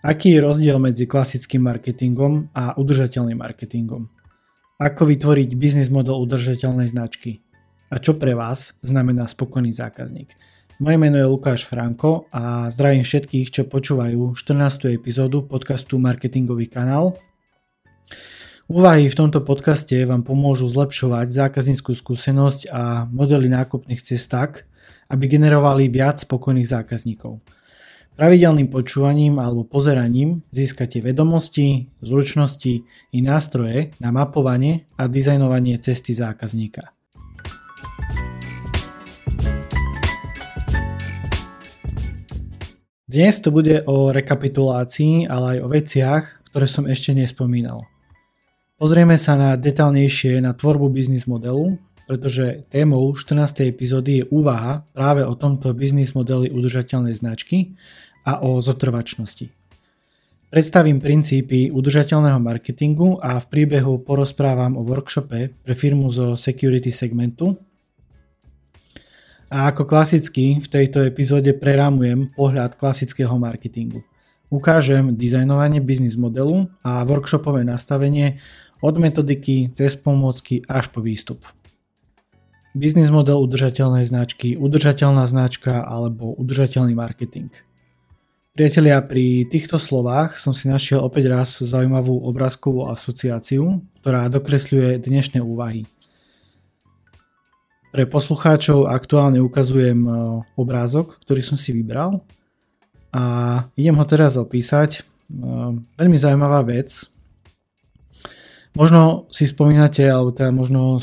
Aký je rozdiel medzi klasickým marketingom a udržateľným marketingom? Ako vytvoriť biznis model udržateľnej značky? A čo pre vás znamená spokojný zákazník? Moje meno je Lukáš Franko a zdravím všetkých, čo počúvajú 14. epizódu podcastu Marketingový kanál. Úvahy v tomto podcaste vám pomôžu zlepšovať zákazníckú skúsenosť a modely nákupných ciest tak, aby generovali viac spokojných zákazníkov. Pravidelným počúvaním alebo pozeraním získate vedomosti, zručnosti i nástroje na mapovanie a dizajnovanie cesty zákazníka. Dnes to bude o rekapitulácii, ale aj o veciach, ktoré som ešte nespomínal. Pozrieme sa na detaľnejšie na tvorbu biznis modelu, pretože témou 14. epizódy je úvaha práve o tomto biznis modeli udržateľnej značky a o zotrvačnosti. Predstavím princípy udržateľného marketingu a v príbehu porozprávam o workshope pre firmu zo security segmentu. A ako klasicky v tejto epizóde prerámujem pohľad klasického marketingu. Ukážem dizajnovanie biznis modelu a workshopové nastavenie od metodiky cez pomôcky až po výstup. Biznis model udržateľnej značky, udržateľná značka alebo udržateľný marketing. Priatelia, pri týchto slovách som si našiel opäť raz zaujímavú obrázkovú asociáciu, ktorá dokresľuje dnešné úvahy. Pre poslucháčov aktuálne ukazujem obrázok, ktorý som si vybral a idem ho teraz opísať. Veľmi zaujímavá vec. Možno si spomínate, alebo teda možno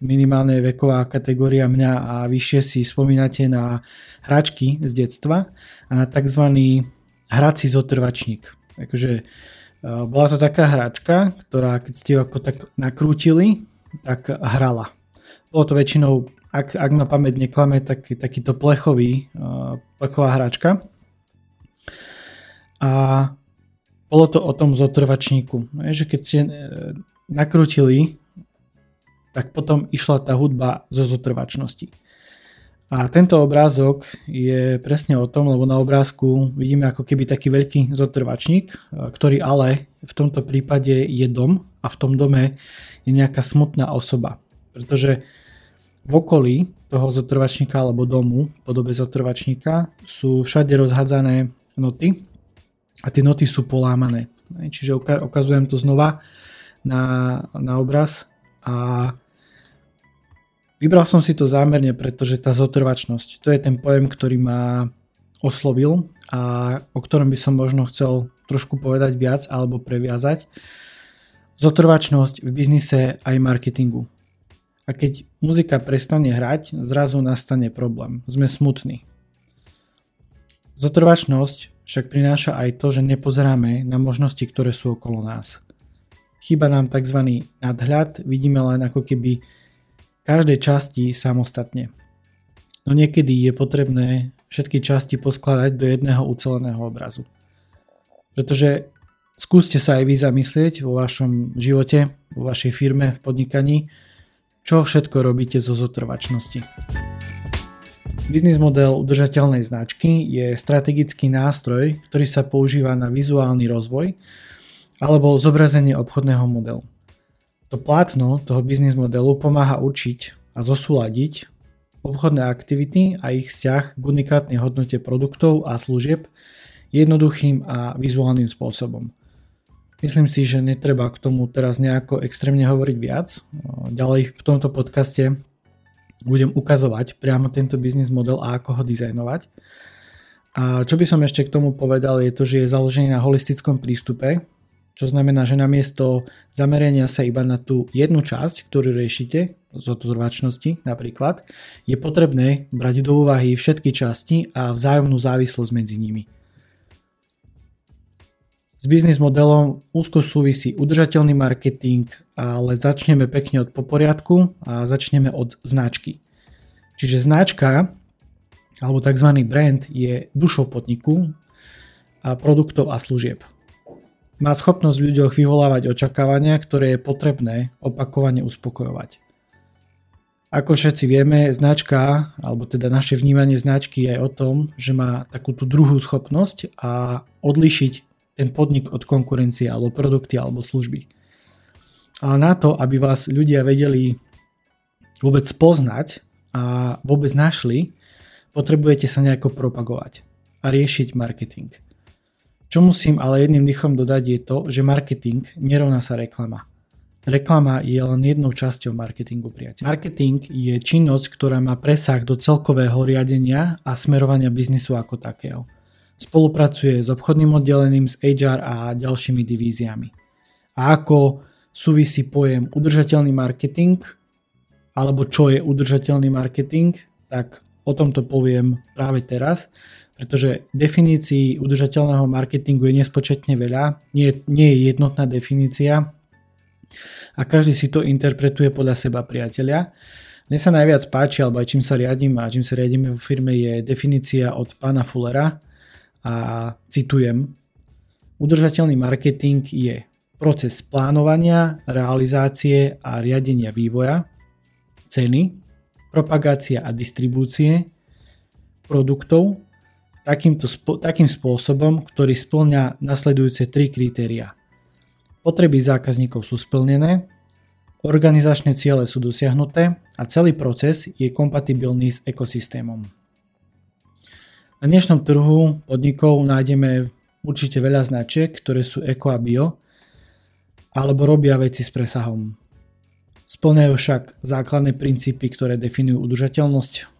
minimálne veková kategória mňa a vyššie si spomínate na hračky z detstva a na tzv. Hrací zotrvačník. Takže bola to taká hračka, ktorá keď ste ju ako tak nakrútili, tak hrala. Bolo to väčšinou, ak ma pamäť neklame, takýto plechová hračka. A bolo to o tom zotrvačníku, že keď ste nakrútili, tak potom išla tá hudba zo zotrvačnosti. A tento obrázok je presne o tom, lebo na obrázku vidíme ako keby taký veľký zotrvačník, ktorý ale v tomto prípade je dom a v tom dome je nejaká smutná osoba. Pretože v okolí toho zotrvačníka alebo domu v podobe zotrvačníka sú všade rozhádzané noty. A tie noty sú polámané. Čiže ukazujem to znova na obraz. A vybral som si to zámerne, pretože tá zotrvačnosť, to je ten pojem, ktorý ma oslovil a o ktorom by som možno chcel trošku povedať viac alebo previazať. Zotrvačnosť v biznise aj marketingu. A keď muzika prestane hrať, zrazu nastane problém. Sme smutní. Zotrvačnosť však prináša aj to, že nepozeráme na možnosti, ktoré sú okolo nás. Chýba nám tzv. Nadhľad, vidíme len ako keby každej časti samostatne. No niekedy je potrebné všetky časti poskladať do jedného uceleného obrazu. Pretože skúste sa aj vy zamyslieť vo vašom živote, vo vašej firme, v podnikaní, čo všetko robíte zo zotrvačnosti. Biznis model udržateľnej značky je strategický nástroj, ktorý sa používa na vizuálny rozvoj alebo zobrazenie obchodného modelu. To plátno toho biznis modelu pomáha určiť a zosúladiť obchodné aktivity a ich vzťah k unikátnej hodnote produktov a služieb jednoduchým a vizuálnym spôsobom. Myslím si, že netreba k tomu teraz nejako extrémne hovoriť viac. Ďalej v tomto podcaste budem ukazovať priamo tento biznis model a ako ho dizajnovať. A čo by som ešte k tomu povedal je to, že je založený na holistickom prístupe, čo znamená, že namiesto zamerania sa iba na tú jednu časť, ktorú riešite, zotrvačnosti napríklad, je potrebné brať do úvahy všetky časti a vzájomnú závislosť medzi nimi. S biznis modelom úzko súvisí udržateľný marketing, ale začneme pekne od poporiadku a začneme od značky. Čiže značka, alebo tzv. Brand, je dušou podniku, a produktov a služieb. Má schopnosť v ľuďoch vyvolávať očakávania, ktoré je potrebné opakovane uspokojovať. Ako všetci vieme, značka, alebo teda naše vnímanie značky je o tom, že má takúto druhú schopnosť a odlišiť ten podnik od konkurencie alebo produkty alebo služby. Ale na to, aby vás ľudia vedeli vôbec poznať a vôbec našli, potrebujete sa nejako propagovať a riešiť marketing. Čo musím ale jedným dýchom dodať je to, že marketing nerovná sa reklama. Reklama je len jednou časťou marketingu, priateľ. Marketing je činnosť, ktorá má presah do celkového riadenia a smerovania biznisu ako takého. Spolupracuje s obchodným oddelením, s HR a ďalšími divíziami. A ako súvisí pojem udržateľný marketing, alebo čo je udržateľný marketing, tak o tomto poviem práve teraz, pretože definícií udržateľného marketingu je nespočetne veľa, nie je jednotná definícia, a každý si to interpretuje podľa seba, priatelia. Mne sa najviac páči, alebo aj čím sa riadím a čím sa riadíme vo firme, je definícia od pána Fullera a citujem: udržateľný marketing je proces plánovania, realizácie a riadenia vývoja, ceny, propagácia a distribúcie produktov takým spôsobom, ktorý spĺňa nasledujúce 3 kritériá. Potreby zákazníkov sú splnené, organizačné ciele sú dosiahnuté a celý proces je kompatibilný s ekosystémom. Na dnešnom trhu podnikov nájdeme určite veľa značiek, ktoré sú eko a bio, alebo robia veci s presahom. Spĺňajú však základné princípy, ktoré definujú udržateľnosť.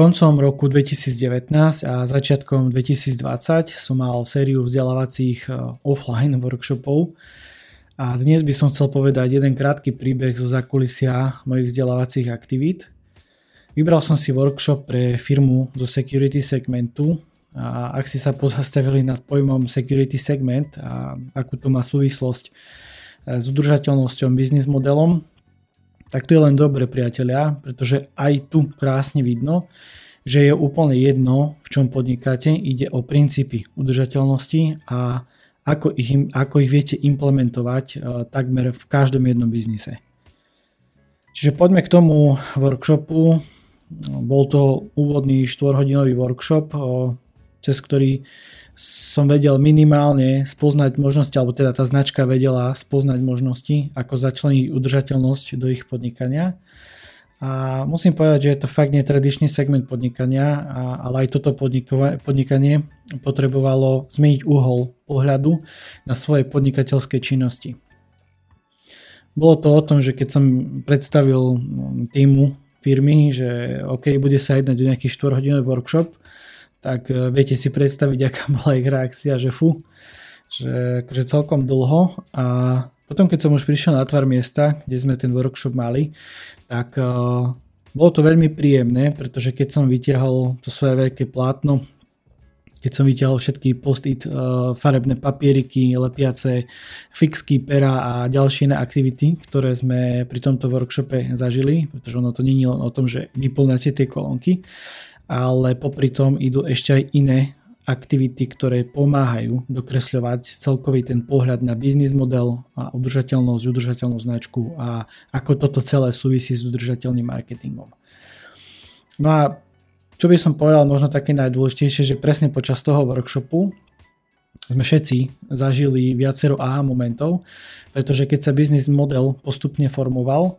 Koncom roku 2019 a začiatkom 2020 som mal sériu vzdelávacích offline workshopov a dnes by som chcel povedať jeden krátky príbeh zo zákulisia mojich vzdelávacích aktivít. Vybral som si workshop pre firmu zo security segmentu a ak si sa pozastavili nad pojmom security segment a akú to má súvislosť s udržateľnosťou biznis modelom, tak to je len dobre, priatelia, pretože aj tu krásne vidno, že je úplne jedno, v čom podnikáte, ide o princípy udržateľnosti a ako ich viete implementovať takmer v každom jednom biznise. Čiže poďme k tomu workshopu. Bol to úvodný 4-hodinový workshop, cez ktorý som vedel minimálne spoznať možnosti, alebo teda tá značka vedela spoznať možnosti, ako začleniť udržateľnosť do ich podnikania. A musím povedať, že je to fakt netradičný segment podnikania, ale aj toto podnikanie potrebovalo zmeniť uhol pohľadu na svoje podnikateľské činnosti. Bolo to o tom, že keď som predstavil týmu firmy, že OK, bude sa jednať o nejaký 4-hodinový workshop, tak viete si predstaviť, aká bola ich reakcia, že fú, že celkom dlho. A potom, keď som už prišiel na tvár miesta, kde sme ten workshop mali, tak bolo to veľmi príjemné, pretože keď som vytiahol to svoje veľké plátno, keď som vytiahol všetky post-it, farebné papieriky, lepiace fixky, pera a ďalšie aktivity, ktoré sme pri tomto workshope zažili, pretože ono to nie je len o tom, že vyplňate tie kolónky, ale popri tom idú ešte aj iné aktivity, ktoré pomáhajú dokresľovať celkový ten pohľad na biznis model a udržateľnosť, udržateľnú značku a ako toto celé súvisí s udržateľným marketingom. No a čo by som povedal, možno také najdôležitejšie, že presne počas toho workshopu sme všetci zažili viacero aha momentov, pretože keď sa biznis model postupne formoval,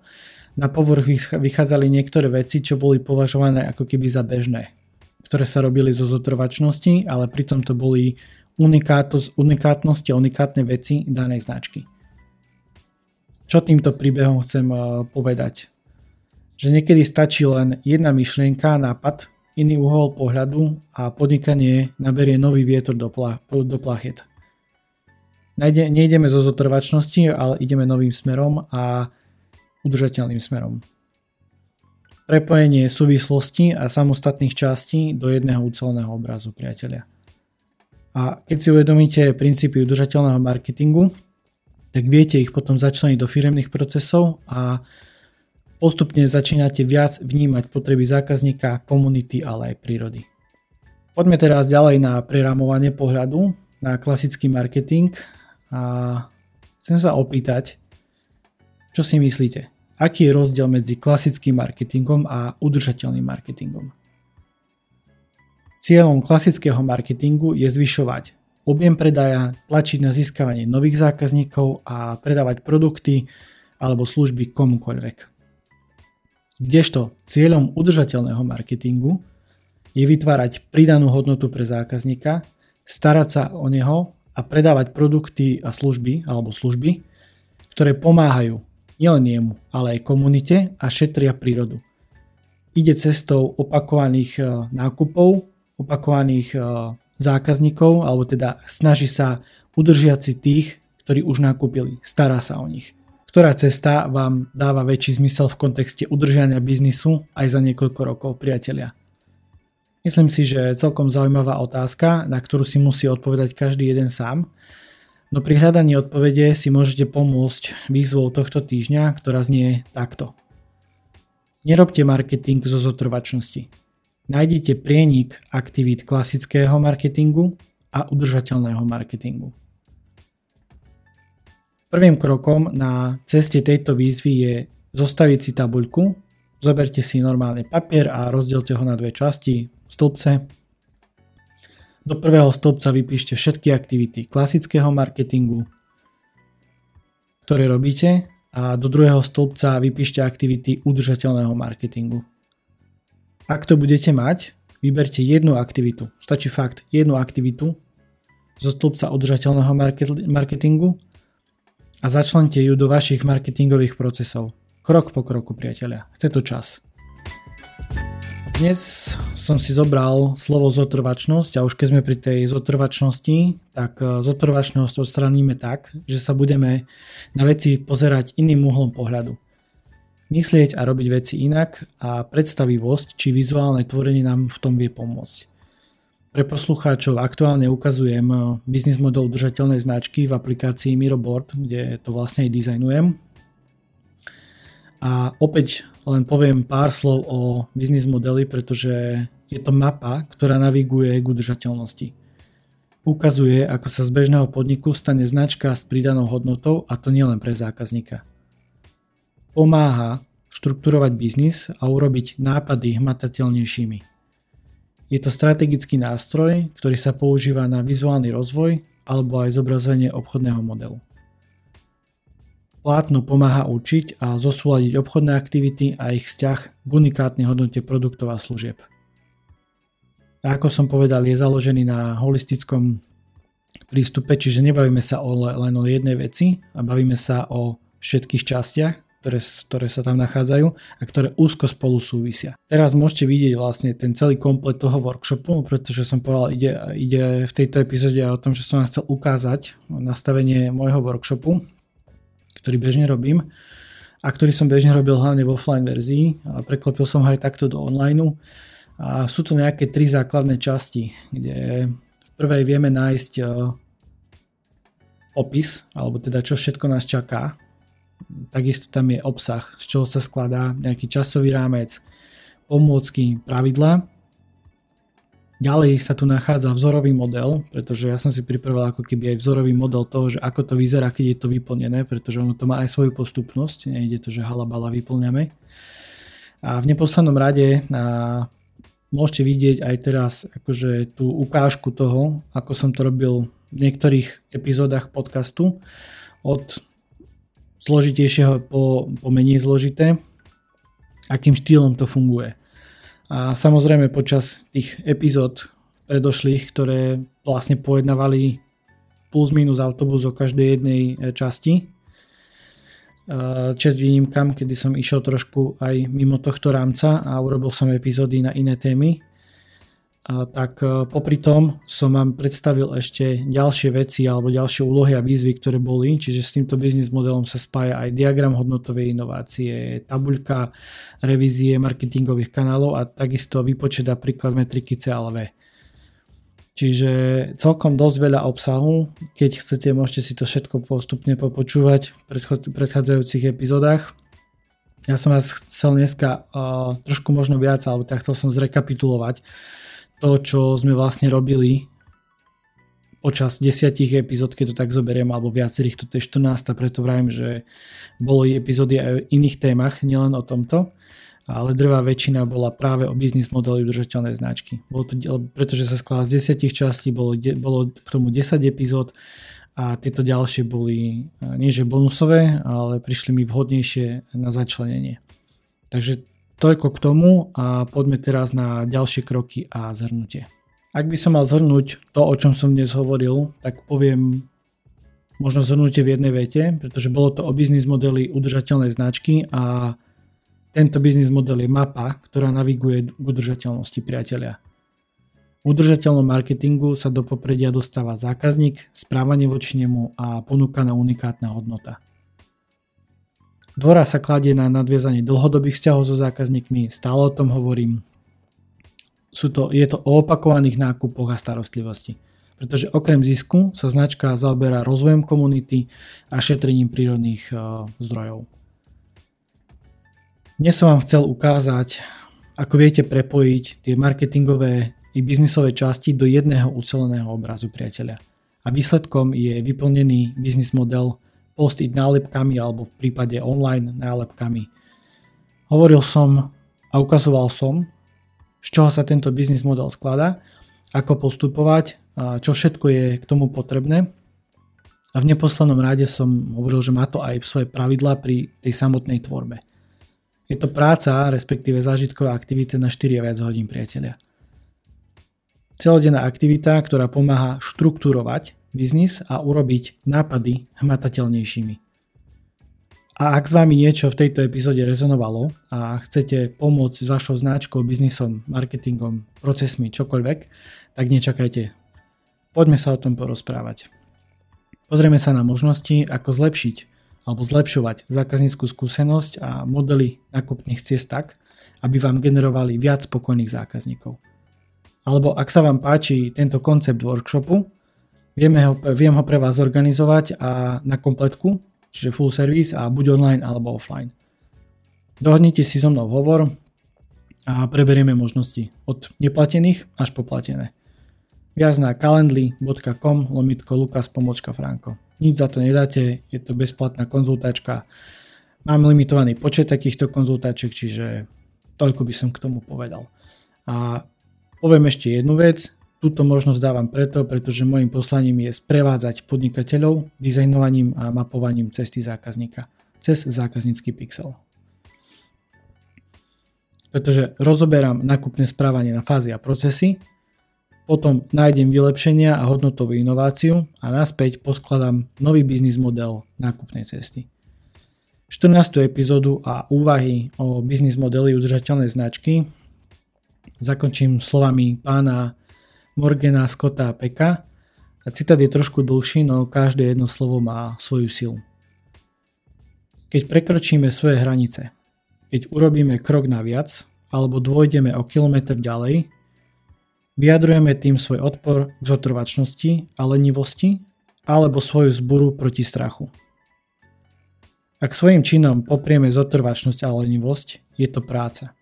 na povrch vychádzali niektoré veci, čo boli považované ako keby za bežné, ktoré sa robili zo zotrvačnosti, ale pritom to boli unikátnosti a unikátne veci danej značky. Čo týmto príbehom chcem povedať? Že niekedy stačí len jedna myšlienka, nápad, iný uhol pohľadu a podnikanie naberie nový vietor do plachiet. Nejdeme zo zotrvačnosti, ale ideme novým smerom a udržateľným smerom. Prepojenie súvislosti a samostatných častí do jedného uceleného obrazu, priatelia. A keď si uvedomíte princípy udržateľného marketingu, tak viete ich potom začleniť do firemných procesov a postupne začínate viac vnímať potreby zákazníka, komunity, ale aj prírody. Poďme teraz ďalej na preramovanie pohľadu, na klasický marketing a chcem sa opýtať, čo si myslíte? Aký je rozdiel medzi klasickým marketingom a udržateľným marketingom? Cieľom klasického marketingu je zvyšovať objem predaja, tlačiť na získavanie nových zákazníkov a predávať produkty alebo služby komukoľvek. Kdežto cieľom udržateľného marketingu je vytvárať pridanú hodnotu pre zákazníka, starať sa o neho a predávať produkty a služby, ktoré pomáhajú nielen jemu, ale aj komunite a šetria prírodu. Ide cestou opakovaných nákupov, opakovaných zákazníkov, alebo teda snaží sa udržiať si tých, ktorí už nakúpili, stará sa o nich. Ktorá cesta vám dáva väčší zmysel v kontexte udržania biznisu aj za niekoľko rokov, priatelia? Myslím si, že celkom zaujímavá otázka, na ktorú si musí odpovedať každý jeden sám. No pri hľadaní odpovede si môžete pomôcť výzvou tohto týždňa, ktorá znie takto. Nerobte marketing zo zotrvačnosti. Nájdite prienik aktivít klasického marketingu a udržateľného marketingu. Prvým krokom na ceste tejto výzvy je zostaviť si tabuľku. Zoberte si normálny papier a rozdielte ho na dve časti, stĺpce. Do prvého stĺpca vypíšte všetky aktivity klasického marketingu, ktoré robíte, a do druhého stĺpca vypíšte aktivity udržateľného marketingu. Ak to budete mať, vyberte jednu aktivitu, stačí fakt jednu aktivitu zo stĺpca udržateľného marketingu a začlente ju do vašich marketingových procesov. Krok po kroku, priatelia, chce to čas. Dnes som si zobral slovo zotrvačnosť a už keď sme pri tej zotrvačnosti, tak zotrvačnosť odstraníme tak, že sa budeme na veci pozerať iným uhlom pohľadu. Myslieť a robiť veci inak a predstavivosť či vizuálne tvorenie nám v tom vie pomôcť. Pre poslucháčov aktuálne ukazujem biznis model udržateľnej značky v aplikácii Miro Board, kde to vlastne aj dizajnujem. A opäť len poviem pár slov o biznis modeli, pretože je to mapa, ktorá naviguje k udržateľnosti. Ukazuje, ako sa z bežného podniku stane značka s pridanou hodnotou, a to nielen pre zákazníka. Pomáha štrukturovať biznis a urobiť nápady hmatateľnejšími. Je to strategický nástroj, ktorý sa používa na vizuálny rozvoj alebo aj zobrazenie obchodného modelu. Plátno pomáha učiť a zosúladiť obchodné aktivity a ich vzťah k unikátnej hodnote produktov a služieb. A ako som povedal, je založený na holistickom prístupe, čiže nebavíme sa len o jednej veci a bavíme sa o všetkých častiach, ktoré sa tam nachádzajú a ktoré úzko spolu súvisia. Teraz môžete vidieť vlastne ten celý komplet toho workshopu, pretože som povedal, ide v tejto epizóde o tom, že som vám chcel ukázať nastavenie môjho workshopu, ktorý bežne robím a ktorý som bežne robil hlavne v offline verzii a preklopil som ho aj takto do online. A sú to nejaké tri základné časti, kde v prvej vieme nájsť opis, alebo teda čo všetko nás čaká. Takisto tam je obsah, z čoho sa skladá, nejaký časový rámec, pomôcky, pravidlá. Ďalej sa tu nachádza vzorový model, pretože ja som si pripravil ako keby aj vzorový model toho, že ako to vyzerá, keď je to vyplnené, pretože ono to má aj svoju postupnosť, nejde to, že halabala vyplňame. A v neposlednom rade môžete vidieť aj teraz akože tú ukážku toho, ako som to robil v niektorých epizódach podcastu, od zložitejšieho po menej zložité, akým štýlom to funguje. A samozrejme počas tých epizód predošlých, ktoré vlastne pojednávali plus minus autobus o každej jednej časti, česť výnimkám, kedy som išiel trošku aj mimo tohto rámca a urobil som epizódy na iné témy, tak popri tom som vám predstavil ešte ďalšie veci alebo ďalšie úlohy a výzvy, ktoré boli, čiže s týmto biznis modelom sa spája aj diagram hodnotovej inovácie, tabuľka revízie marketingových kanálov a takisto výpočet a príklad metriky CLV. Čiže celkom dosť veľa obsahu. Keď chcete, môžete si to všetko postupne popočúvať v predchádzajúcich epizódach. Ja som vás chcel dneska trošku možno viac, alebo tak chcel som zrekapitulovať to, čo sme vlastne robili počas 10 epizód, keď to tak zoberiem, alebo viacerých, toto je 14, preto vravím, že boli epizódy aj o iných témach, nielen o tomto, ale drvá väčšina bola práve o biznis modeli udržateľnej značky. Bolo to, pretože sa skladá z 10 častí, bolo k tomu 10 epizód a tieto ďalšie boli nie že bonusové, ale prišli mi vhodnejšie na začlenenie. Takže toľko k tomu a poďme teraz na ďalšie kroky a zhrnutie. Ak by som mal zhrnúť to, o čom som dnes hovoril, tak poviem možno zhrnutie v jednej vete, pretože bolo to o biznis modeli udržateľnej značky a tento biznis model je mapa, ktorá naviguje k udržateľnosti, priatelia. V udržateľnom marketingu sa do popredia dostáva zákazník, správanie voči nemu a ponúkaná unikátna hodnota. Dôraz sa kladie na nadviazanie dlhodobých vzťahov so zákazníkmi, stále o tom hovorím. Je to o opakovaných nákupoch a starostlivosti, pretože okrem zisku sa značka zaoberá rozvojom komunity a šetrením prírodných zdrojov. Dnes som vám chcel ukázať, ako viete prepojiť tie marketingové i biznisové časti do jedného uceleného obrazu, priateľa. A výsledkom je vyplnený biznis model post-it nálepkami alebo v prípade online nálepkami. Hovoril som a ukazoval som, z čoho sa tento biznis model skladá, ako postupovať, čo všetko je k tomu potrebné. A v neposlednom rade som hovoril, že má to aj svoje pravidlá pri tej samotnej tvorbe. Je to práca, respektíve zážitková aktivita na 4 a viac hodín, priatelia. Celodenná aktivita, ktorá pomáha štruktúrovať biznis a urobiť nápady hmatateľnejšími. A ak s vami niečo v tejto epizóde rezonovalo a chcete pomôcť s vašou značkou, biznisom, marketingom, procesmi, čokoľvek, tak nečakajte. Poďme sa o tom porozprávať. Pozrieme sa na možnosti, ako zlepšiť alebo zlepšovať zákazníckú skúsenosť a modely nákupných ciest tak, aby vám generovali viac spokojných zákazníkov. Alebo ak sa vám páči tento koncept workshopu, viem ho pre vás zorganizovať a na kompletku, čiže full service a buď online alebo offline. Dohodnite si so mnou hovor a preberieme možnosti od neplatených až po platené. Viac na calendly.com/Lukas-Franko. Nič za to nedáte, je to bezplatná konzultačka. Mám limitovaný počet takýchto konzultačiek, čiže toľko by som k tomu povedal. A poviem ešte jednu vec, túto možnosť dávam preto, pretože môjim poslaním je sprevádzať podnikateľov dizajnovaním a mapovaním cesty zákazníka cez zákaznícky pixel. Pretože rozoberám nákupné správanie na fázy a procesy, potom nájdem vylepšenia a hodnotovú inováciu a naspäť poskladám nový biznis model nákupnej cesty. 14. epizódu a úvahy o biznis modeli udržateľnej značky zakončím slovami pána Morgana Scotta Pecka a citát je trošku dlhší, no každé jedno slovo má svoju silu. Keď prekročíme svoje hranice, keď urobíme krok naviac alebo dôjdeme o kilometr ďalej, vyjadrujeme tým svoj odpor k zotrvačnosti a lenivosti alebo svoju zburu proti strachu. Ak svojim činom poprieme zotrvačnosť a lenivosť, je to práca.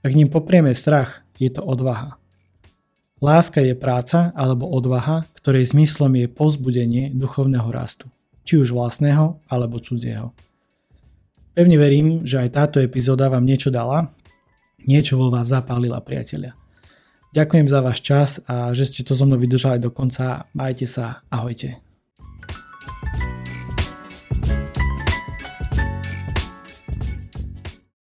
Ak ním poprieme strach, je to odvaha. Láska je práca alebo odvaha, ktorej zmyslom je povzbudenie duchovného rastu, či už vlastného alebo cudzieho. Pevne verím, že aj táto epizóda vám niečo dala, niečo vo vás zapálila, priatelia. Ďakujem za váš čas a že ste to so mnou vydržali do konca. Majte sa, ahojte.